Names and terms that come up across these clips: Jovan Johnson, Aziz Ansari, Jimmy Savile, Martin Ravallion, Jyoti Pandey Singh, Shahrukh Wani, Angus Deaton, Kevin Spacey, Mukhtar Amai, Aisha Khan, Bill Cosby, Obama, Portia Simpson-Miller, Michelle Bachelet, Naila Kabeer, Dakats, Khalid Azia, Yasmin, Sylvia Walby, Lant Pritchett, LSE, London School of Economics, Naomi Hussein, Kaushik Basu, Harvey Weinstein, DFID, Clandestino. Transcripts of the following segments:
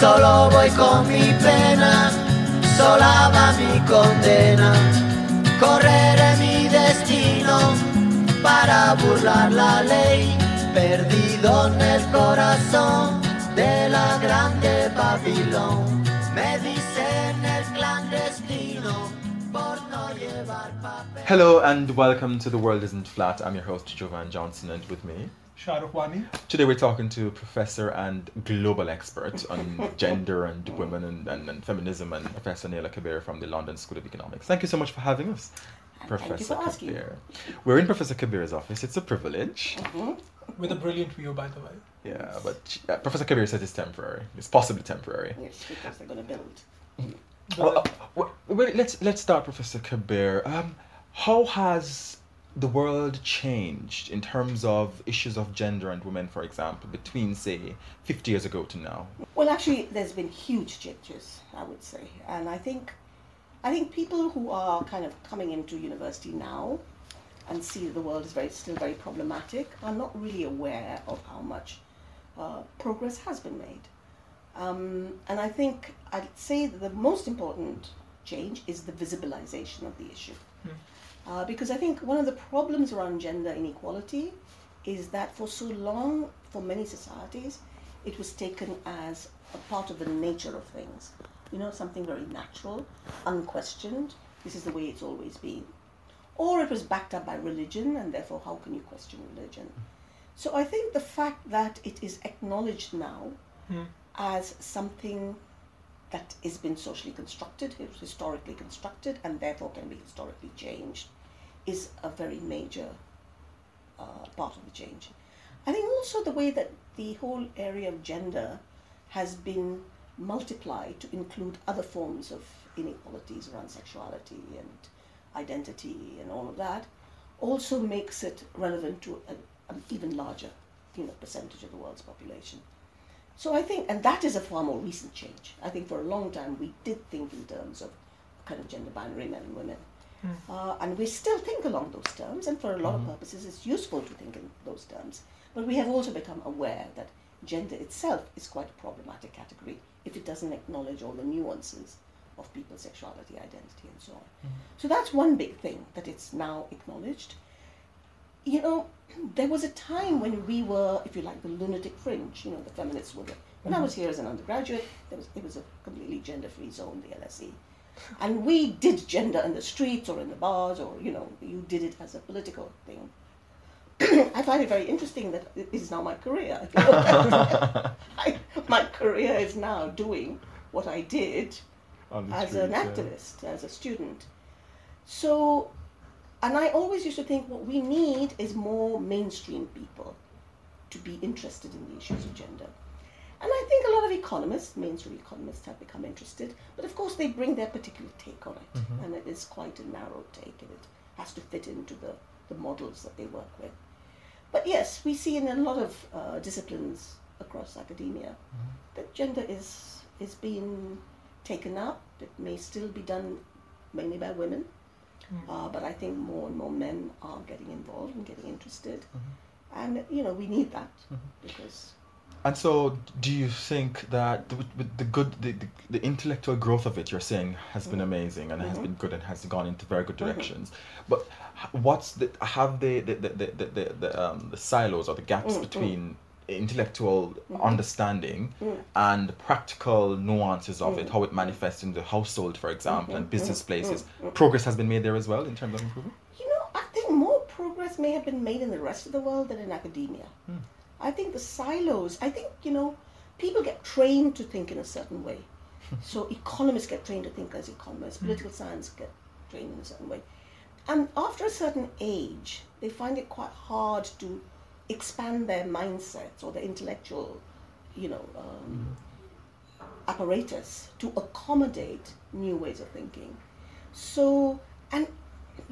Solo voy con mi pena, sola va mi condena. Correré mi destino para burlar la ley. Perdido en el corazón de la grande Babilón. Me dicen el clandestino por no llevar papel. Hello and welcome to The World Isn't Flat. I'm your host Jovan Johnson, and with me Shahrukh Wani. Today we're talking to a professor and global expert on gender and women and feminism, and Professor Naila Kabeer from the London School of Economics. Thank you so much for having us, and Professor Kabeer. We're in Professor Kabeer's office. It's a privilege. Mm-hmm. With a brilliant view, by the way. Yeah, but Professor Kabeer says it's temporary. It's possibly temporary. Yes, because they're going to build. Let's start, Professor Kabeer. How has the world changed in terms of issues of gender and women, for example, between, say, 50 years ago to now? Well, actually, there's been huge changes, I would say. And I think people who are kind of coming into university now and see that the world is still very problematic are not really aware of how much progress has been made. And I think I'd say that the most important change is the visibilization of the issue. Because I think one of the problems around gender inequality is that for so long, for many societies, it was taken as a part of the nature of things. You know, something very natural, unquestioned, this is the way it's always been. Or it was backed up by religion, and therefore how can you question religion? So I think the fact that it is acknowledged now as something that has been socially constructed, historically constructed, and therefore can be historically changed, is a very major part of the change. I think also the way that the whole area of gender has been multiplied to include other forms of inequalities around sexuality and identity and all of that also makes it relevant to an even larger, percentage of the world's population. So I think, and that is a far more recent change. I think for a long time we did think in terms of kind of gender binary, men and women. And we still think along those terms, and for a lot of purposes it's useful to think in those terms. But we have also become aware that gender itself is quite a problematic category if it doesn't acknowledge all the nuances of people's sexuality, identity, and so on. So that's one big thing, that it's now acknowledged. There was a time when we were, if you like, the lunatic fringe, the feminists were there. When I was here as an undergraduate, it was a completely gender-free zone, the LSE. And we did gender in the streets or in the bars, or, you did it as a political thing. I find it very interesting that it is now my career. My career is now doing what I did as an activist, as a student. So... And I always used to think what we need is more mainstream people to be interested in the issues of gender. And I think a lot of economists, mainstream economists, have become interested, but of course they bring their particular take on it, and it is quite a narrow take, and it has to fit into the models that they work with. But yes, we see in a lot of disciplines across academia that gender is being taken up. It may still be done mainly by women, but I think more and more men are getting involved and getting interested, and we need that because. And so, do you think that the intellectual growth of it, you're saying, has been amazing and has been good and has gone into very good directions? But have the silos or the gaps between intellectual understanding and practical nuances of it, how it manifests in the household, for example, and business places. Progress has been made there as well in terms of improvement? I think more progress may have been made in the rest of the world than in academia. I think the silos, people get trained to think in a certain way. So economists get trained to think as economists, political science get trained in a certain way. And after a certain age, they find it quite hard to expand their mindsets or their intellectual, apparatus to accommodate new ways of thinking. So, and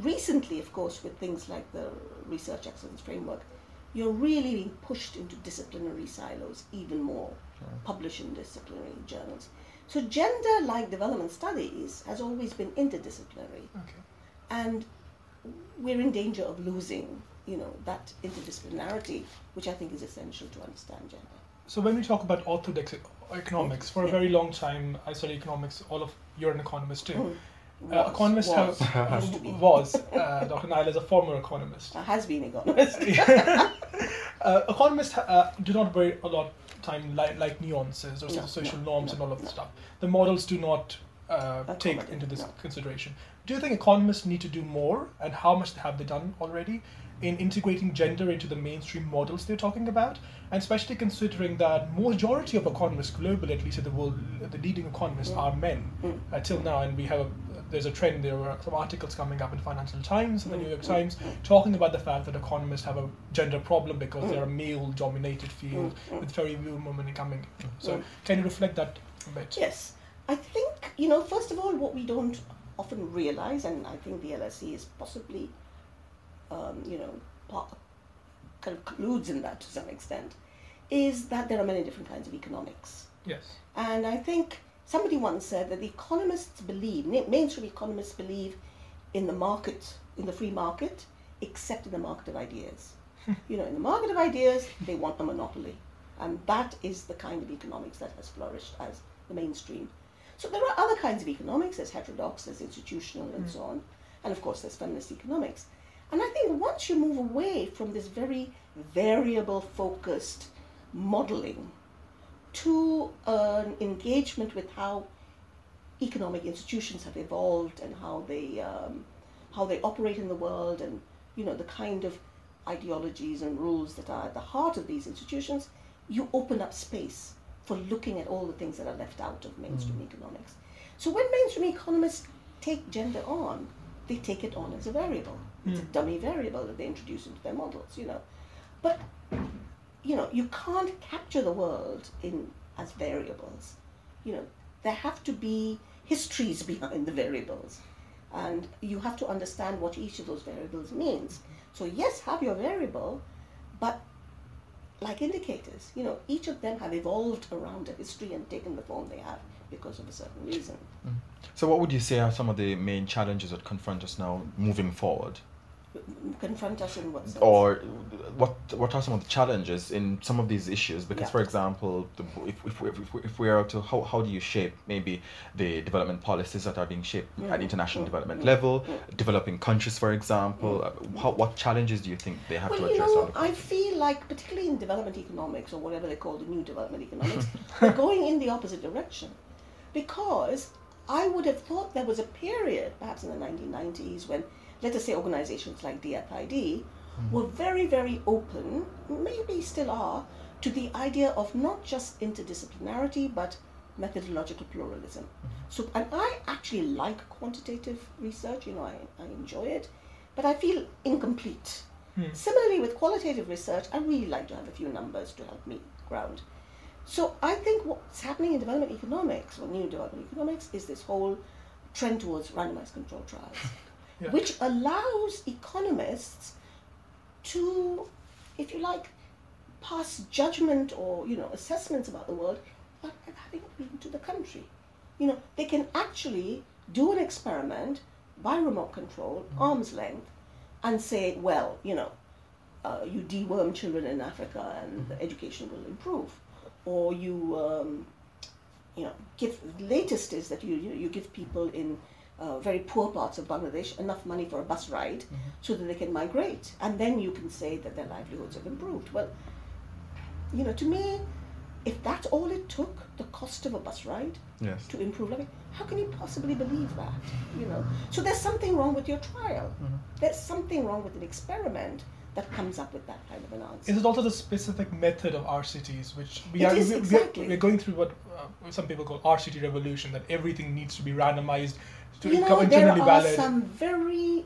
recently, of course, with things like the Research Excellence Framework, you're really being pushed into disciplinary silos even more, published in disciplinary journals. So gender, like development studies, has always been interdisciplinary. And we're in danger of losing that interdisciplinarity, which I think is essential to understand gender. So when we talk about orthodox economics, for a very long time, I studied economics. You're an economist too. Dr. Naila is a former economist. Has been economist. Economists do not worry a lot of time like nuances or social norms and all of this stuff. The models do not take into this consideration. Do you think economists need to do more, and how much have they done already in integrating gender into the mainstream models they're talking about, and especially considering that majority of economists globally, at least in the world, the leading economists are men till now, and there's a trend. There were some articles coming up in Financial Times and the New York Times talking about the fact that economists have a gender problem because they're a male-dominated field with very few women coming. So can you reflect that a bit? Yes. I think, first of all, what we don't often realize, and I think the LSE is possibly concludes in that to some extent, is that there are many different kinds of economics. Yes. And I think somebody once said that the economists believe, mainstream economists believe in the market, in the free market, except in the market of ideas. In the market of ideas, they want a monopoly. And that is the kind of economics that has flourished as the mainstream. So there are other kinds of economics. There's heterodox, there's institutional, and so on. And of course, there's feminist economics. And I think once you move away from this very variable focused modeling to an engagement with how economic institutions have evolved and how they operate in the world, and the kind of ideologies and rules that are at the heart of these institutions, you open up space for looking at all the things that are left out of mainstream economics. So when mainstream economists take gender on, they take it on as a variable. It's a dummy variable that they introduce into their models, But, you can't capture the world as variables. There have to be histories behind the variables. And you have to understand what each of those variables means. So yes, have your variable, but like indicators, each of them have evolved around a history and taken the form they have because of a certain reason. So what would you say are some of the main challenges that confront us now moving forward? Confront us in what sense? Or what are some of the challenges in some of these issues? Because, for example, if we are to, how do you shape maybe the development policies that are being shaped at international development level, developing countries, for example? What challenges do you think they have to address? I feel like, particularly in development economics, or whatever they call the new development economics, they're going in the opposite direction. Because I would have thought there was a period, perhaps in the 1990s, when, let us say, organizations like DFID were very, very open, maybe still are, to the idea of not just interdisciplinarity, but methodological pluralism. So, and I actually like quantitative research, I enjoy it, but I feel incomplete. Similarly, with qualitative research, I really like to have a few numbers to help me ground. So I think what's happening in development economics, or new development economics, is this whole trend towards randomized control trials. Yeah. Which allows economists to, if you like, pass judgment or assessments about the world without having been to the country. They can actually do an experiment by remote control, arm's length, and say, well, you deworm children in Africa and the education will improve, or you, the latest is that you give people in very poor parts of Bangladesh enough money for a bus ride so that they can migrate, and then you can say that their livelihoods have improved. Well, to me, if that's all it took, the cost of a bus ride to improve living, how can you possibly believe that? So there's something wrong with your trial. There's something wrong with an experiment that comes up with that kind of an answer. Is it also the specific method of RCTs, which we're going through what some people call RCT revolution, that everything needs to be randomized to become internally valid? There are some very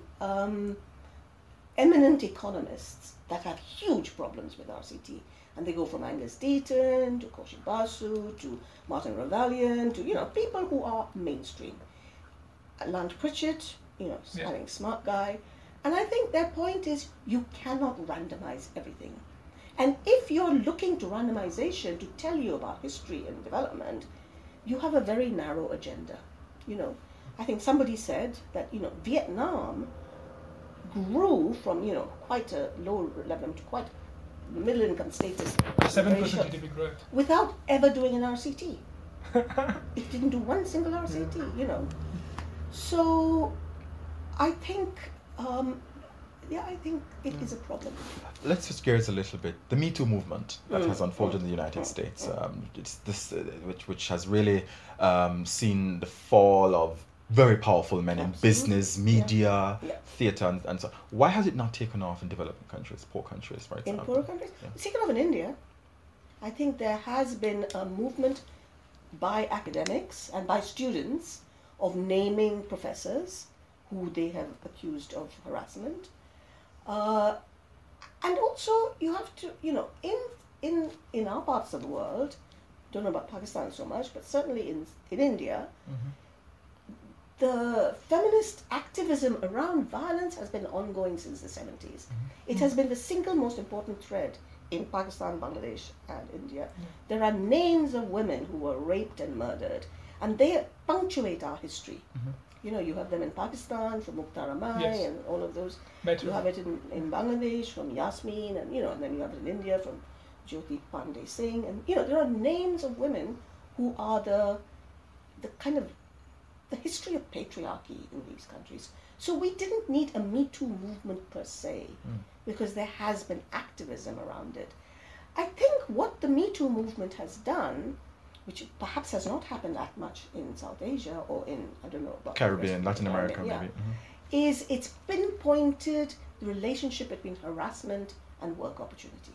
eminent economists that have huge problems with RCT, and they go from Angus Deaton to Kaushik Basu to Martin Ravallion to people who are mainstream. Lant Pritchett, smart guy. And I think their point is you cannot randomize everything. And if you're looking to randomization to tell you about history and development, you have a very narrow agenda. I think somebody said that, Vietnam grew from, quite a low level to quite middle income status. 7% GDP growth. Without ever doing an RCT. It didn't do one single RCT, you know. So I think, it is a problem. Let's switch gears a little bit. The Me Too movement that has unfolded in the United States, it's this which has really seen the fall of very powerful men in business, media, theatre, and so on. Why has it not taken off in developing countries, poor countries, for example? In poor countries? Yeah. It's taken off in India. I think there has been a movement by academics and by students of naming professors who they have accused of harassment. And also, you have to, you know, in our parts of the world, don't know about Pakistan so much, but certainly in India, the feminist activism around violence has been ongoing since the 70s. It has been the single most important thread in Pakistan, Bangladesh, and India. There are names of women who were raped and murdered, and they punctuate our history. You know, you have them in Pakistan from Mukhtar Amai and all of those. You have it in Bangladesh from Yasmin, and you know, and then you have it in India from Jyoti Pandey Singh, and you know, there are names of women who are the kind of the history of patriarchy in these countries. So we didn't need a Me Too movement per se, because there has been activism around it. I think what the Me Too movement has done, which perhaps has not happened that much in South Asia or in, I don't know, about Caribbean, Latin America, maybe. Is it's pinpointed the relationship between harassment and work opportunity.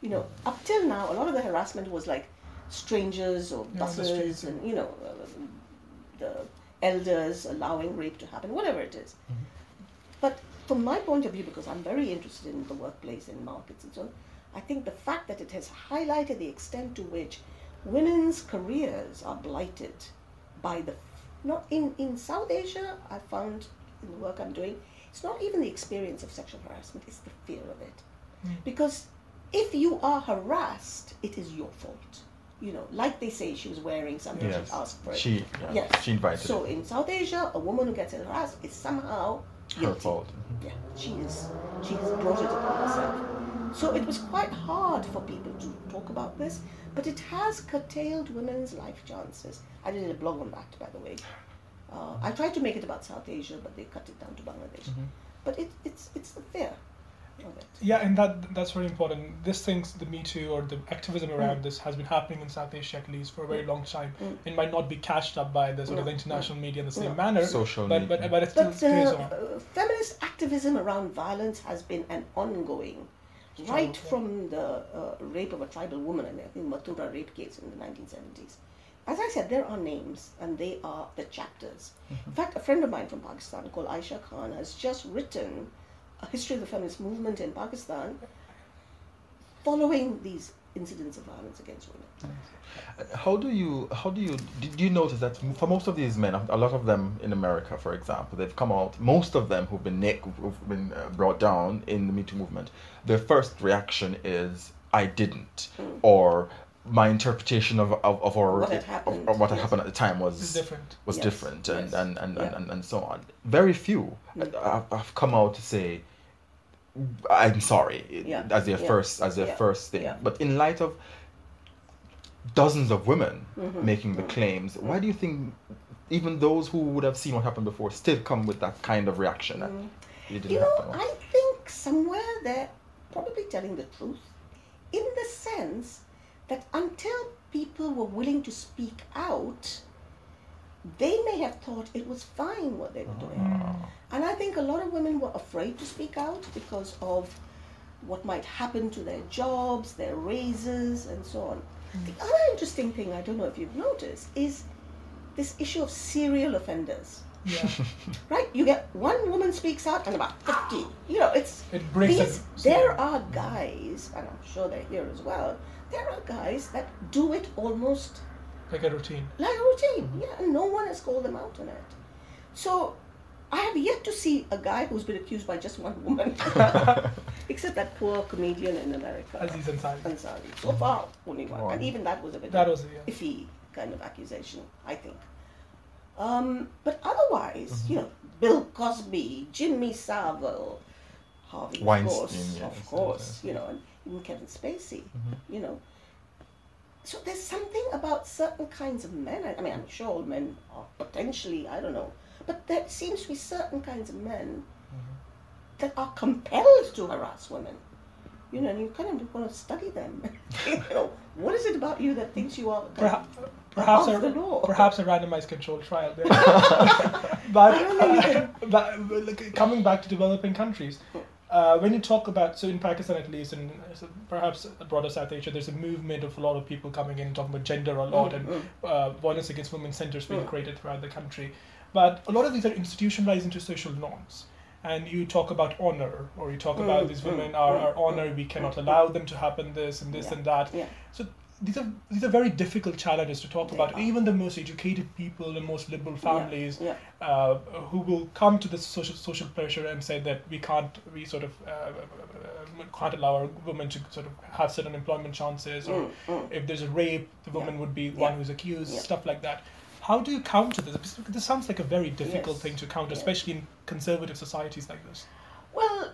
You know, up till now, a lot of the harassment was like strangers or buses and, you know, the elders allowing rape to happen, whatever it is. But from my point of view, because I'm very interested in the workplace and markets and so on, I think the fact that it has highlighted the extent to which women's careers are blighted by the... Not in South Asia, I found in the work I'm doing, it's not even the experience of sexual harassment, it's the fear of it. Because if you are harassed, it is your fault. You know, like they say, she was wearing something, she asked for it. She invited it. So in South Asia, a woman who gets harassed is somehow guilty. Her fault. Yeah, she has brought it upon herself. So it was quite hard for people to talk about this, but it has curtailed women's life chances. I did a blog on that, by the way. I tried to make it about South Asia, but they cut it down to Bangladesh. But it's the fear. Yeah, and that's very important. This thing's the Me Too or the activism around this has been happening in South Asia at least for a very long time. It might not be catched up by the sort of international media in the same manner. Social media. But it still stays on. Feminist activism around violence has been an ongoing, from the rape of a tribal woman, and I think Mathura rape case in the 1970s. As I said, there are names and they are the chapters. In fact, a friend of mine from Pakistan called Aisha Khan has just written a history of the feminist movement in Pakistan following these incidents of violence against women. How do you did you notice that for most of these men, a lot of them in America, for example, they've come out, most of them who've been brought down in the Me Too movement, their first reaction is I didn't, or my interpretation of what had happened at the time was different and so on. Very few have come out to say I'm sorry as their first thing. But in light of dozens of women making the claims, why do you think even those who would have seen what happened before still come with that kind of reaction? I think somewhere they're probably telling the truth, in the sense that until people were willing to speak out, they may have thought it was fine what they were doing. And I think a lot of women were afraid to speak out because of what might happen to their jobs, their raises, and so on. The other interesting thing, I don't know if you've noticed, is this issue of serial offenders. Yeah. Right? You get one woman speaks out and about 50. You know, there are guys, and I'm sure they're here as well, there are guys that do it almost like a routine, and no one has called them out on it. So I have yet to see a guy who's been accused by just one woman, except that poor comedian in America, Aziz Ansari. So far, only one, and even that was a bit iffy kind of accusation, I think. But otherwise, you know, Bill Cosby, Jimmy Savile, Harvey Weinstein, of course, you know. And Kevin Spacey, you know. So there's something about certain kinds of men. I mean, I'm sure all men are potentially, I don't know, but there seems to be certain kinds of men that are compelled to harass women. You know, and you kind of want to study them. You know, what is it about you that thinks you are perhaps a randomized controlled trial? There. but coming back to developing countries, when you talk about, so in Pakistan at least, and perhaps broader South Asia, there's a movement of a lot of people coming in and talking about gender a lot, and violence against women centers being created throughout the country. But a lot of these are institutionalized into social norms. And you talk about honor, or you talk about these women are honored, we cannot allow them to happen, this and that. Yeah. So these are very difficult challenges to talk about. Even the most educated people and most liberal families who will come to this social pressure and say that we can't allow our women to sort of have certain employment chances, or if there's a rape, the woman would be one who's accused, stuff like that. How do you counter this? This sounds like a very difficult thing to counter, especially in conservative societies like this. Well,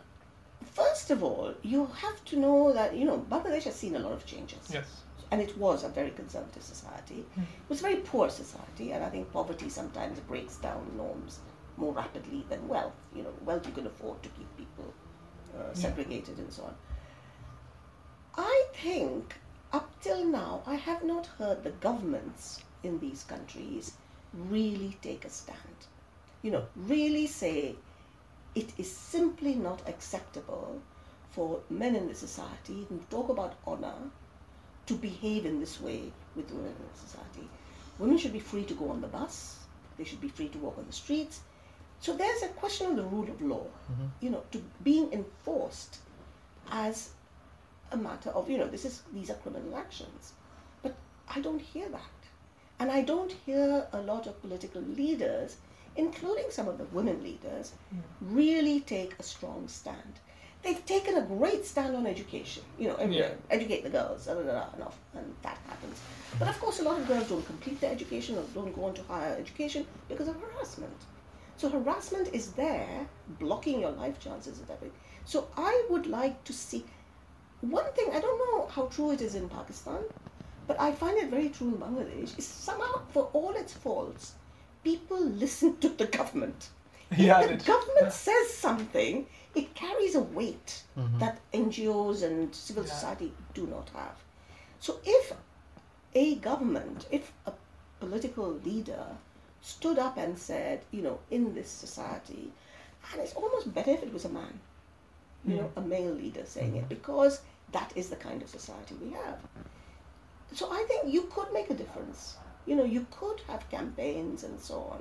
first of all, you have to know that, you know, Bangladesh has seen a lot of changes. Yes. And it was a very conservative society. It was a very poor society, and I think poverty sometimes breaks down norms more rapidly than wealth. You know, wealth you can afford to keep people segregated and so on. I think up till now, I have not heard the governments in these countries really take a stand. You know, really say it is simply not acceptable for men in the society who talk about honor to behave in this way with women in the society. Women should be free to go on the bus, they should be free to walk on the streets. So there's a question of the rule of law, you know, to being enforced as a matter of, you know, these are criminal actions. But I don't hear that. And I don't hear a lot of political leaders, including some of the women leaders, really take a strong stand. They've taken a great stand on education. You know, educate the girls, and that happens. But of course, a lot of girls don't complete their education or don't go on to higher education because of harassment. So harassment is there, blocking your life chances and everything. So I would like to see one thing. I don't know how true it is in Pakistan, but I find it very true in Bangladesh, is somehow, for all its faults, people listen to the government. Yeah, if the government says something, it carries a weight that NGOs and civil society do not have. So if a government, if a political leader stood up and said, you know, in this society, and it's almost better if it was a man, you know, a male leader saying it, because that is the kind of society we have. So I think you could make a difference. You know, you could have campaigns and so on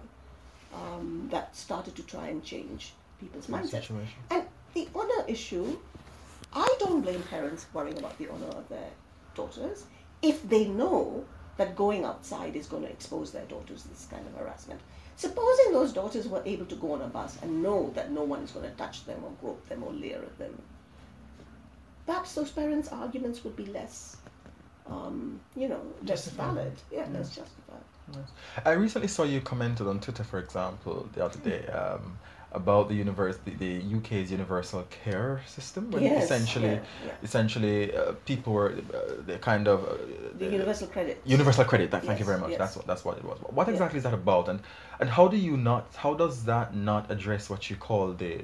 that started to try and change people's mindset. And the honour issue, I don't blame parents worrying about the honour of their daughters if they know that going outside is going to expose their daughters to this kind of harassment. Supposing those daughters were able to go on a bus and know that no one is going to touch them or grope them or leer at them, perhaps those parents' arguments would be less... just valid. Yeah, that's justified. Yes. I recently saw you commented on Twitter, for example, the other day about the UK's universal care system, when essentially people were the universal credit. Universal credit. Thank you very much. Yes. That's what it was. What exactly is that about? And how does that not address what you call the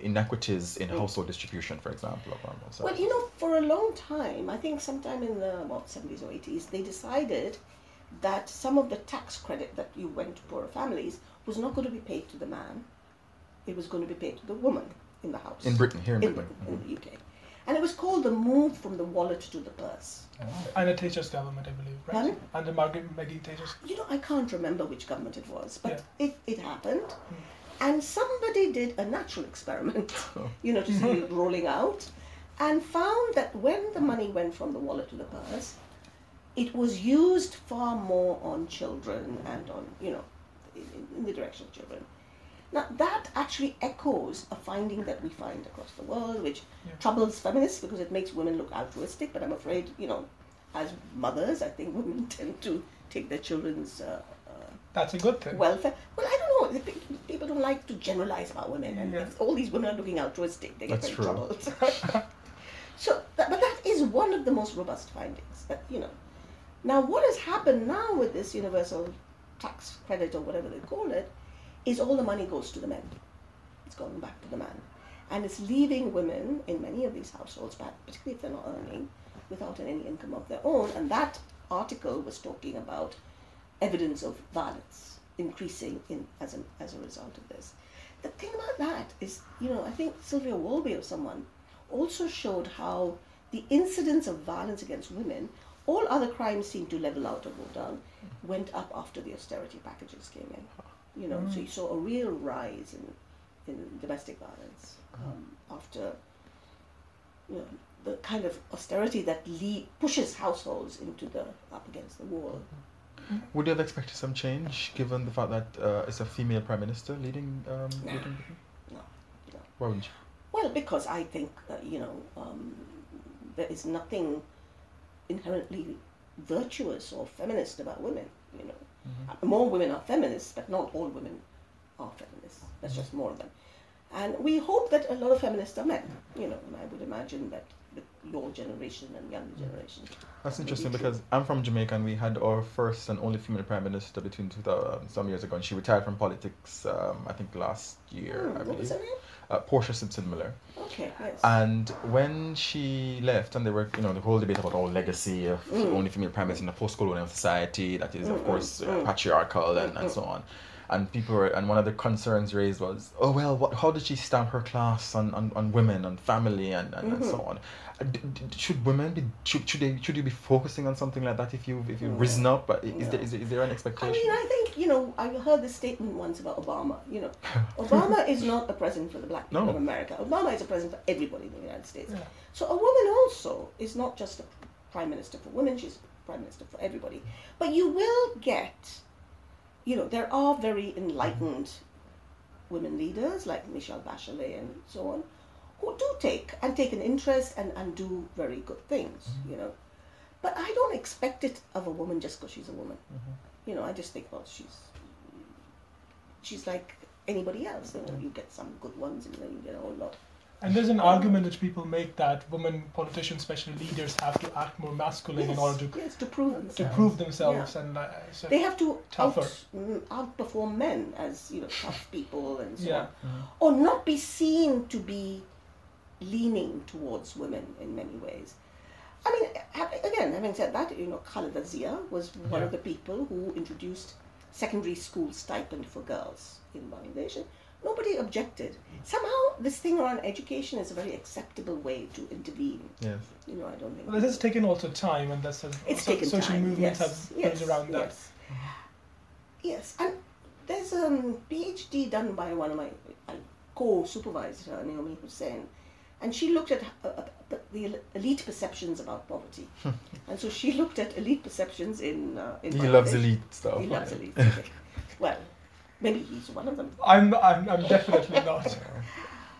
inequities in household distribution, for example? Well, you know, for a long time, I think sometime in the 70s or 80s, they decided that some of the tax credit that you went to poorer families was not going to be paid to the man. It was going to be paid to the woman in the house. In Britain, in the UK. And it was called the move from the wallet to the purse. Under Thatcher's government, I believe, right? Under Margaret Thatcher's... You know, I can't remember which government it was, but it happened. And somebody did a natural experiment, you know, to see it rolling out, and found that when the money went from the wallet to the purse, it was used far more on children and on, you know, in the direction of children. Now, that actually echoes a finding that we find across the world, which troubles feminists because it makes women look altruistic, but I'm afraid, you know, as mothers, I think women tend to take their children's that's a good thing. Welfare. Well, I don't know. People don't like to generalize about women, and if all these women are looking altruistic, they get in trouble. So, but that is one of the most robust findings that, you know. Now, what has happened now with this universal tax credit or whatever they call it is all the money goes to the men. It's going back to the man. And it's leaving women in many of these households, particularly if they're not earning, without any income of their own. And that article was talking about evidence of violence increasing as a result of this. The thing about that is, you know, I think Sylvia Walby or someone also showed how the incidence of violence against women, all other crimes seemed to level out or go down, went up after the austerity packages came in. You know, so you saw a real rise in domestic violence after, you know, the kind of austerity that pushes households into up against the wall. Would you have expected some change, given the fact that it's a female prime minister leading? No. Why wouldn't you? Well, because I think, there is nothing inherently virtuous or feminist about women, you know. Mm-hmm. More women are feminists, but not all women are feminists. There's just more of them. And we hope that a lot of feminists are men, you know, and I would imagine that with your generation and younger generation. That's interesting because I'm from Jamaica and we had our first and only female prime minister between some years ago, and she retired from politics, I think last year, I believe. What was her name? Portia Simpson-Miller. Okay, yes. And when she left, and there were, the whole debate about our legacy of only female prime minister in a post-colonial society that is, of course, patriarchal and so on. And one of the concerns raised was, how did she stamp her class on women and family and so on? Should women be should you be focusing on something like that if you've risen up? Is there an expectation? I mean, I think I heard this statement once about Obama. You know, Obama is not a president for the black people of America. Obama is a president for everybody in the United States. Yeah. So a woman also is not just a prime minister for women; she's a prime minister for everybody. But you will get. There are very enlightened women leaders like Michelle Bachelet and so on, who do take an interest and do very good things, But I don't expect it of a woman just because she's a woman. Mm-hmm. I just think, she's like anybody else. You get some good ones and you get a whole lot. And there's an argument which people make that women politicians, especially leaders, have to act more masculine in order to prove themselves. Yeah. And so they have to outperform men as tough people and so on, or not be seen to be leaning towards women in many ways. I mean, again, having said that, Khalid Azia was one of the people who introduced secondary school stipend for girls in Bangladesh. Nobody objected. Somehow, this thing around education is a very acceptable way to intervene. Yes. I don't think. Well, this has taken also time, and this has social movements have built around that. Yes, and there's a PhD done by one of my co-supervisor, Naomi Hussein, and she looked at the elite perceptions about poverty, and so she looked at elite perceptions in. He loves elite stuff. He loves elite. Okay. Well. Maybe he's one of them. I'm definitely not.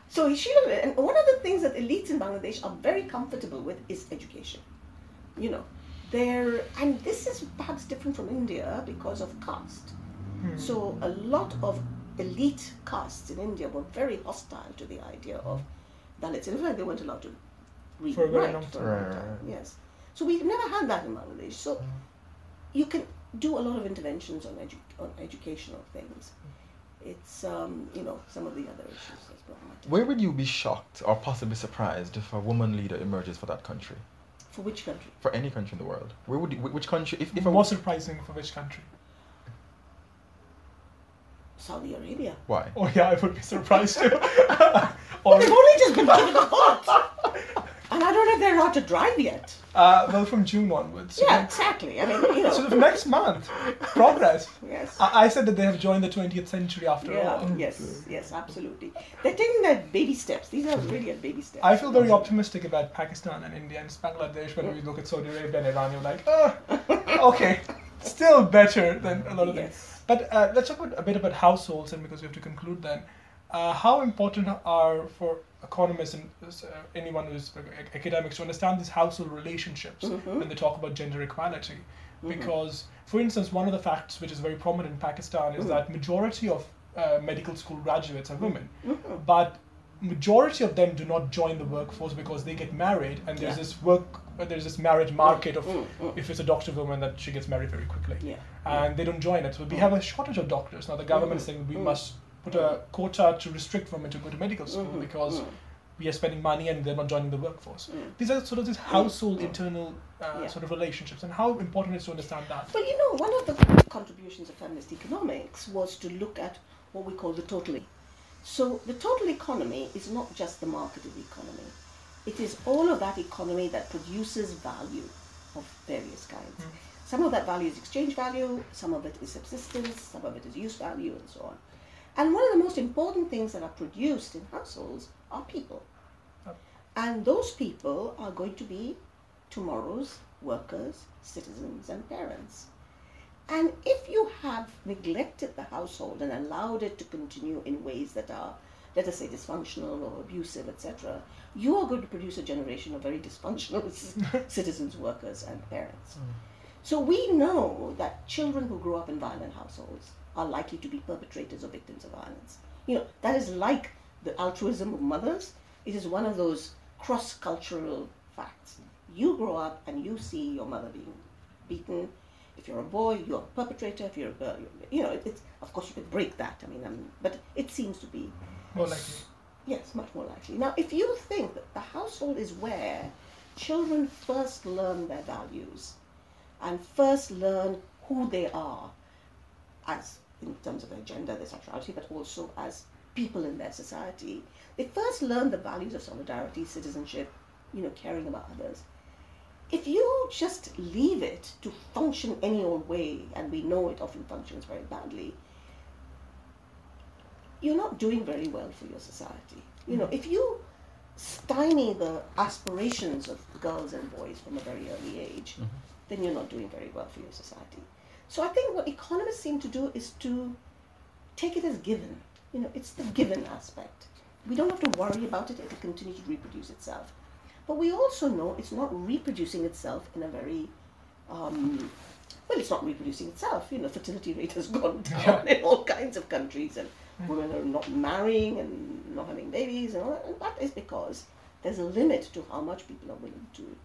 So she looked at it, and one of the things that elites in Bangladesh are very comfortable with is education. And this is perhaps different from India because of caste. So a lot of elite castes in India were very hostile to the idea of Dalits. In fact, they weren't allowed to read and write for a long time. Yes. So we've never had that in Bangladesh. So you can do a lot of interventions on educational things. It's, some of the other issues as well. Where would you be shocked or possibly surprised if a woman leader emerges for that country? For which country? For any country in the world. Where would you, which country? If more surprising for which country? Saudi Arabia. Why? Oh yeah, I would be surprised too. Well, they've only just been given a vote. And I don't know if they're allowed to drive yet. Well, from June onwards. Yeah, exactly. I mean, So the next month, progress. Yes. I said that they have joined the 20th century after all. Yes, absolutely. They're taking their baby steps. These are really a baby steps. I feel very optimistic about Pakistan and India and Bangladesh when we look at Saudi Arabia and Iran. You're like, okay, still better than a lot of things. But let's talk a bit about households, and because we have to conclude then. How important are for economists and anyone who's academics to understand these household relationships when they talk about gender equality? Because, for instance, one of the facts which is very prominent in Pakistan is that majority of medical school graduates are women, but majority of them do not join the workforce because they get married, and there's this marriage market of if it's a doctor woman that she gets married very quickly, and they don't join it. So we have a shortage of doctors now. The government is saying we must put a quota to restrict women to go to medical school because we are spending money and they're not joining the workforce. These are sort of these household internal sort of relationships, and how important it is to understand that. Well, you know, one of the contributions of feminist economics was to look at what we call the total economy. So the total economy is not just the market of the economy. It is all of that economy that produces value of various kinds. Some of that value is exchange value, some of it is subsistence, some of it is use value, and so on. And one of the most important things that are produced in households are people. And those people are going to be tomorrow's workers, citizens, and parents. And if you have neglected the household and allowed it to continue in ways that are, let us say, dysfunctional or abusive, etc., you are going to produce a generation of very dysfunctional citizens, workers, and parents. So we know that children who grow up in violent households are likely to be perpetrators or victims of violence. You know, that is like the altruism of mothers. It is one of those cross-cultural facts. You grow up and you see your mother being beaten. If you're a boy, you're a perpetrator. If you're a girl, you know, it's, of course you could break that. But it seems to be more likely. Yes, much more likely. Now, if you think that the household is where children first learn their values and first learn who they are, as in terms of their gender, their sexuality, but also as people in their society, they first learn the values of solidarity, citizenship, you know, caring about others. If you just leave it to function any old way, and we know it often functions very badly, you're not doing very well for your society. You know, if you stymie the aspirations of girls and boys from a very early age, then you're not doing very well for your society. So I think what economists seem to do is to take it as given. You know, it's the given aspect. We don't have to worry about it. It will continue to reproduce itself. But we also know it's not reproducing itself in a very, well, it's not reproducing itself. You know, fertility rate has gone down in all kinds of countries, and women are not marrying and not having babies, and all that. And that is because there's a limit to how much people are willing to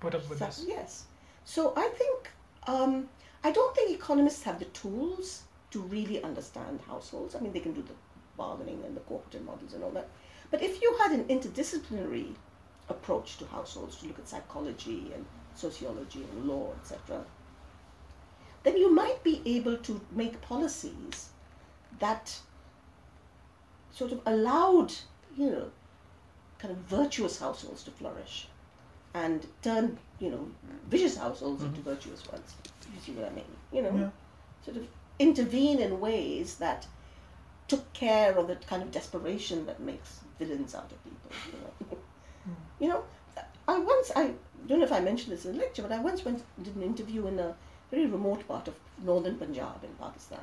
put up with this. Yes. So I think, I don't think economists have the tools to really understand households. I mean, they can do the bargaining and the cooperative models and all that. But if you had an interdisciplinary approach to households, to look at psychology and sociology and law, etc., then you might be able to make policies that sort of allowed, you know, kind of virtuous households to flourish and turn, you know, vicious households into virtuous ones, if you see what I mean, you know, sort of intervene in ways that took care of the kind of desperation that makes villains out of people, you know. You know, I don't know if I mentioned this in a lecture, but I once did an interview in a very remote part of northern Punjab in Pakistan.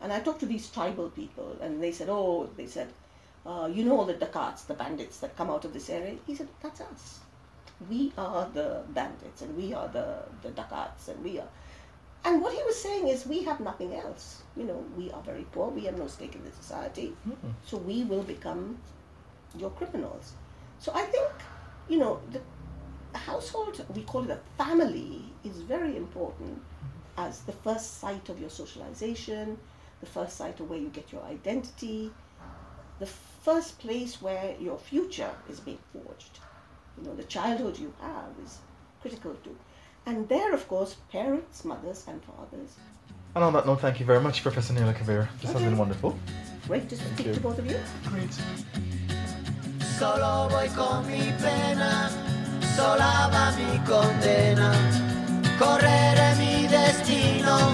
And I talked to these tribal people, and they said, you know all the Dakats, the bandits that come out of this area? He said, that's us. We are the bandits, and we are the Dakats, and we are... And what he was saying is, we have nothing else. You know, we are very poor, we have no stake in the society, so we will become your criminals. So I think, you know, the household, we call it a family, is very important as the first site of your socialization, the first site of where you get your identity, the first place where your future is being forged. You know, the childhood you have is critical too. And there, of course, parents, mothers, and fathers. And on that note, thank you very much, Professor Naila Kabeer. This has been wonderful. Great to speak to both of you. Great. Solo voy con mi pena, sola va mi condena. Correré mi destino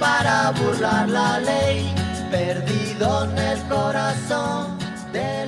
para burlar la ley, perdido en el corazón de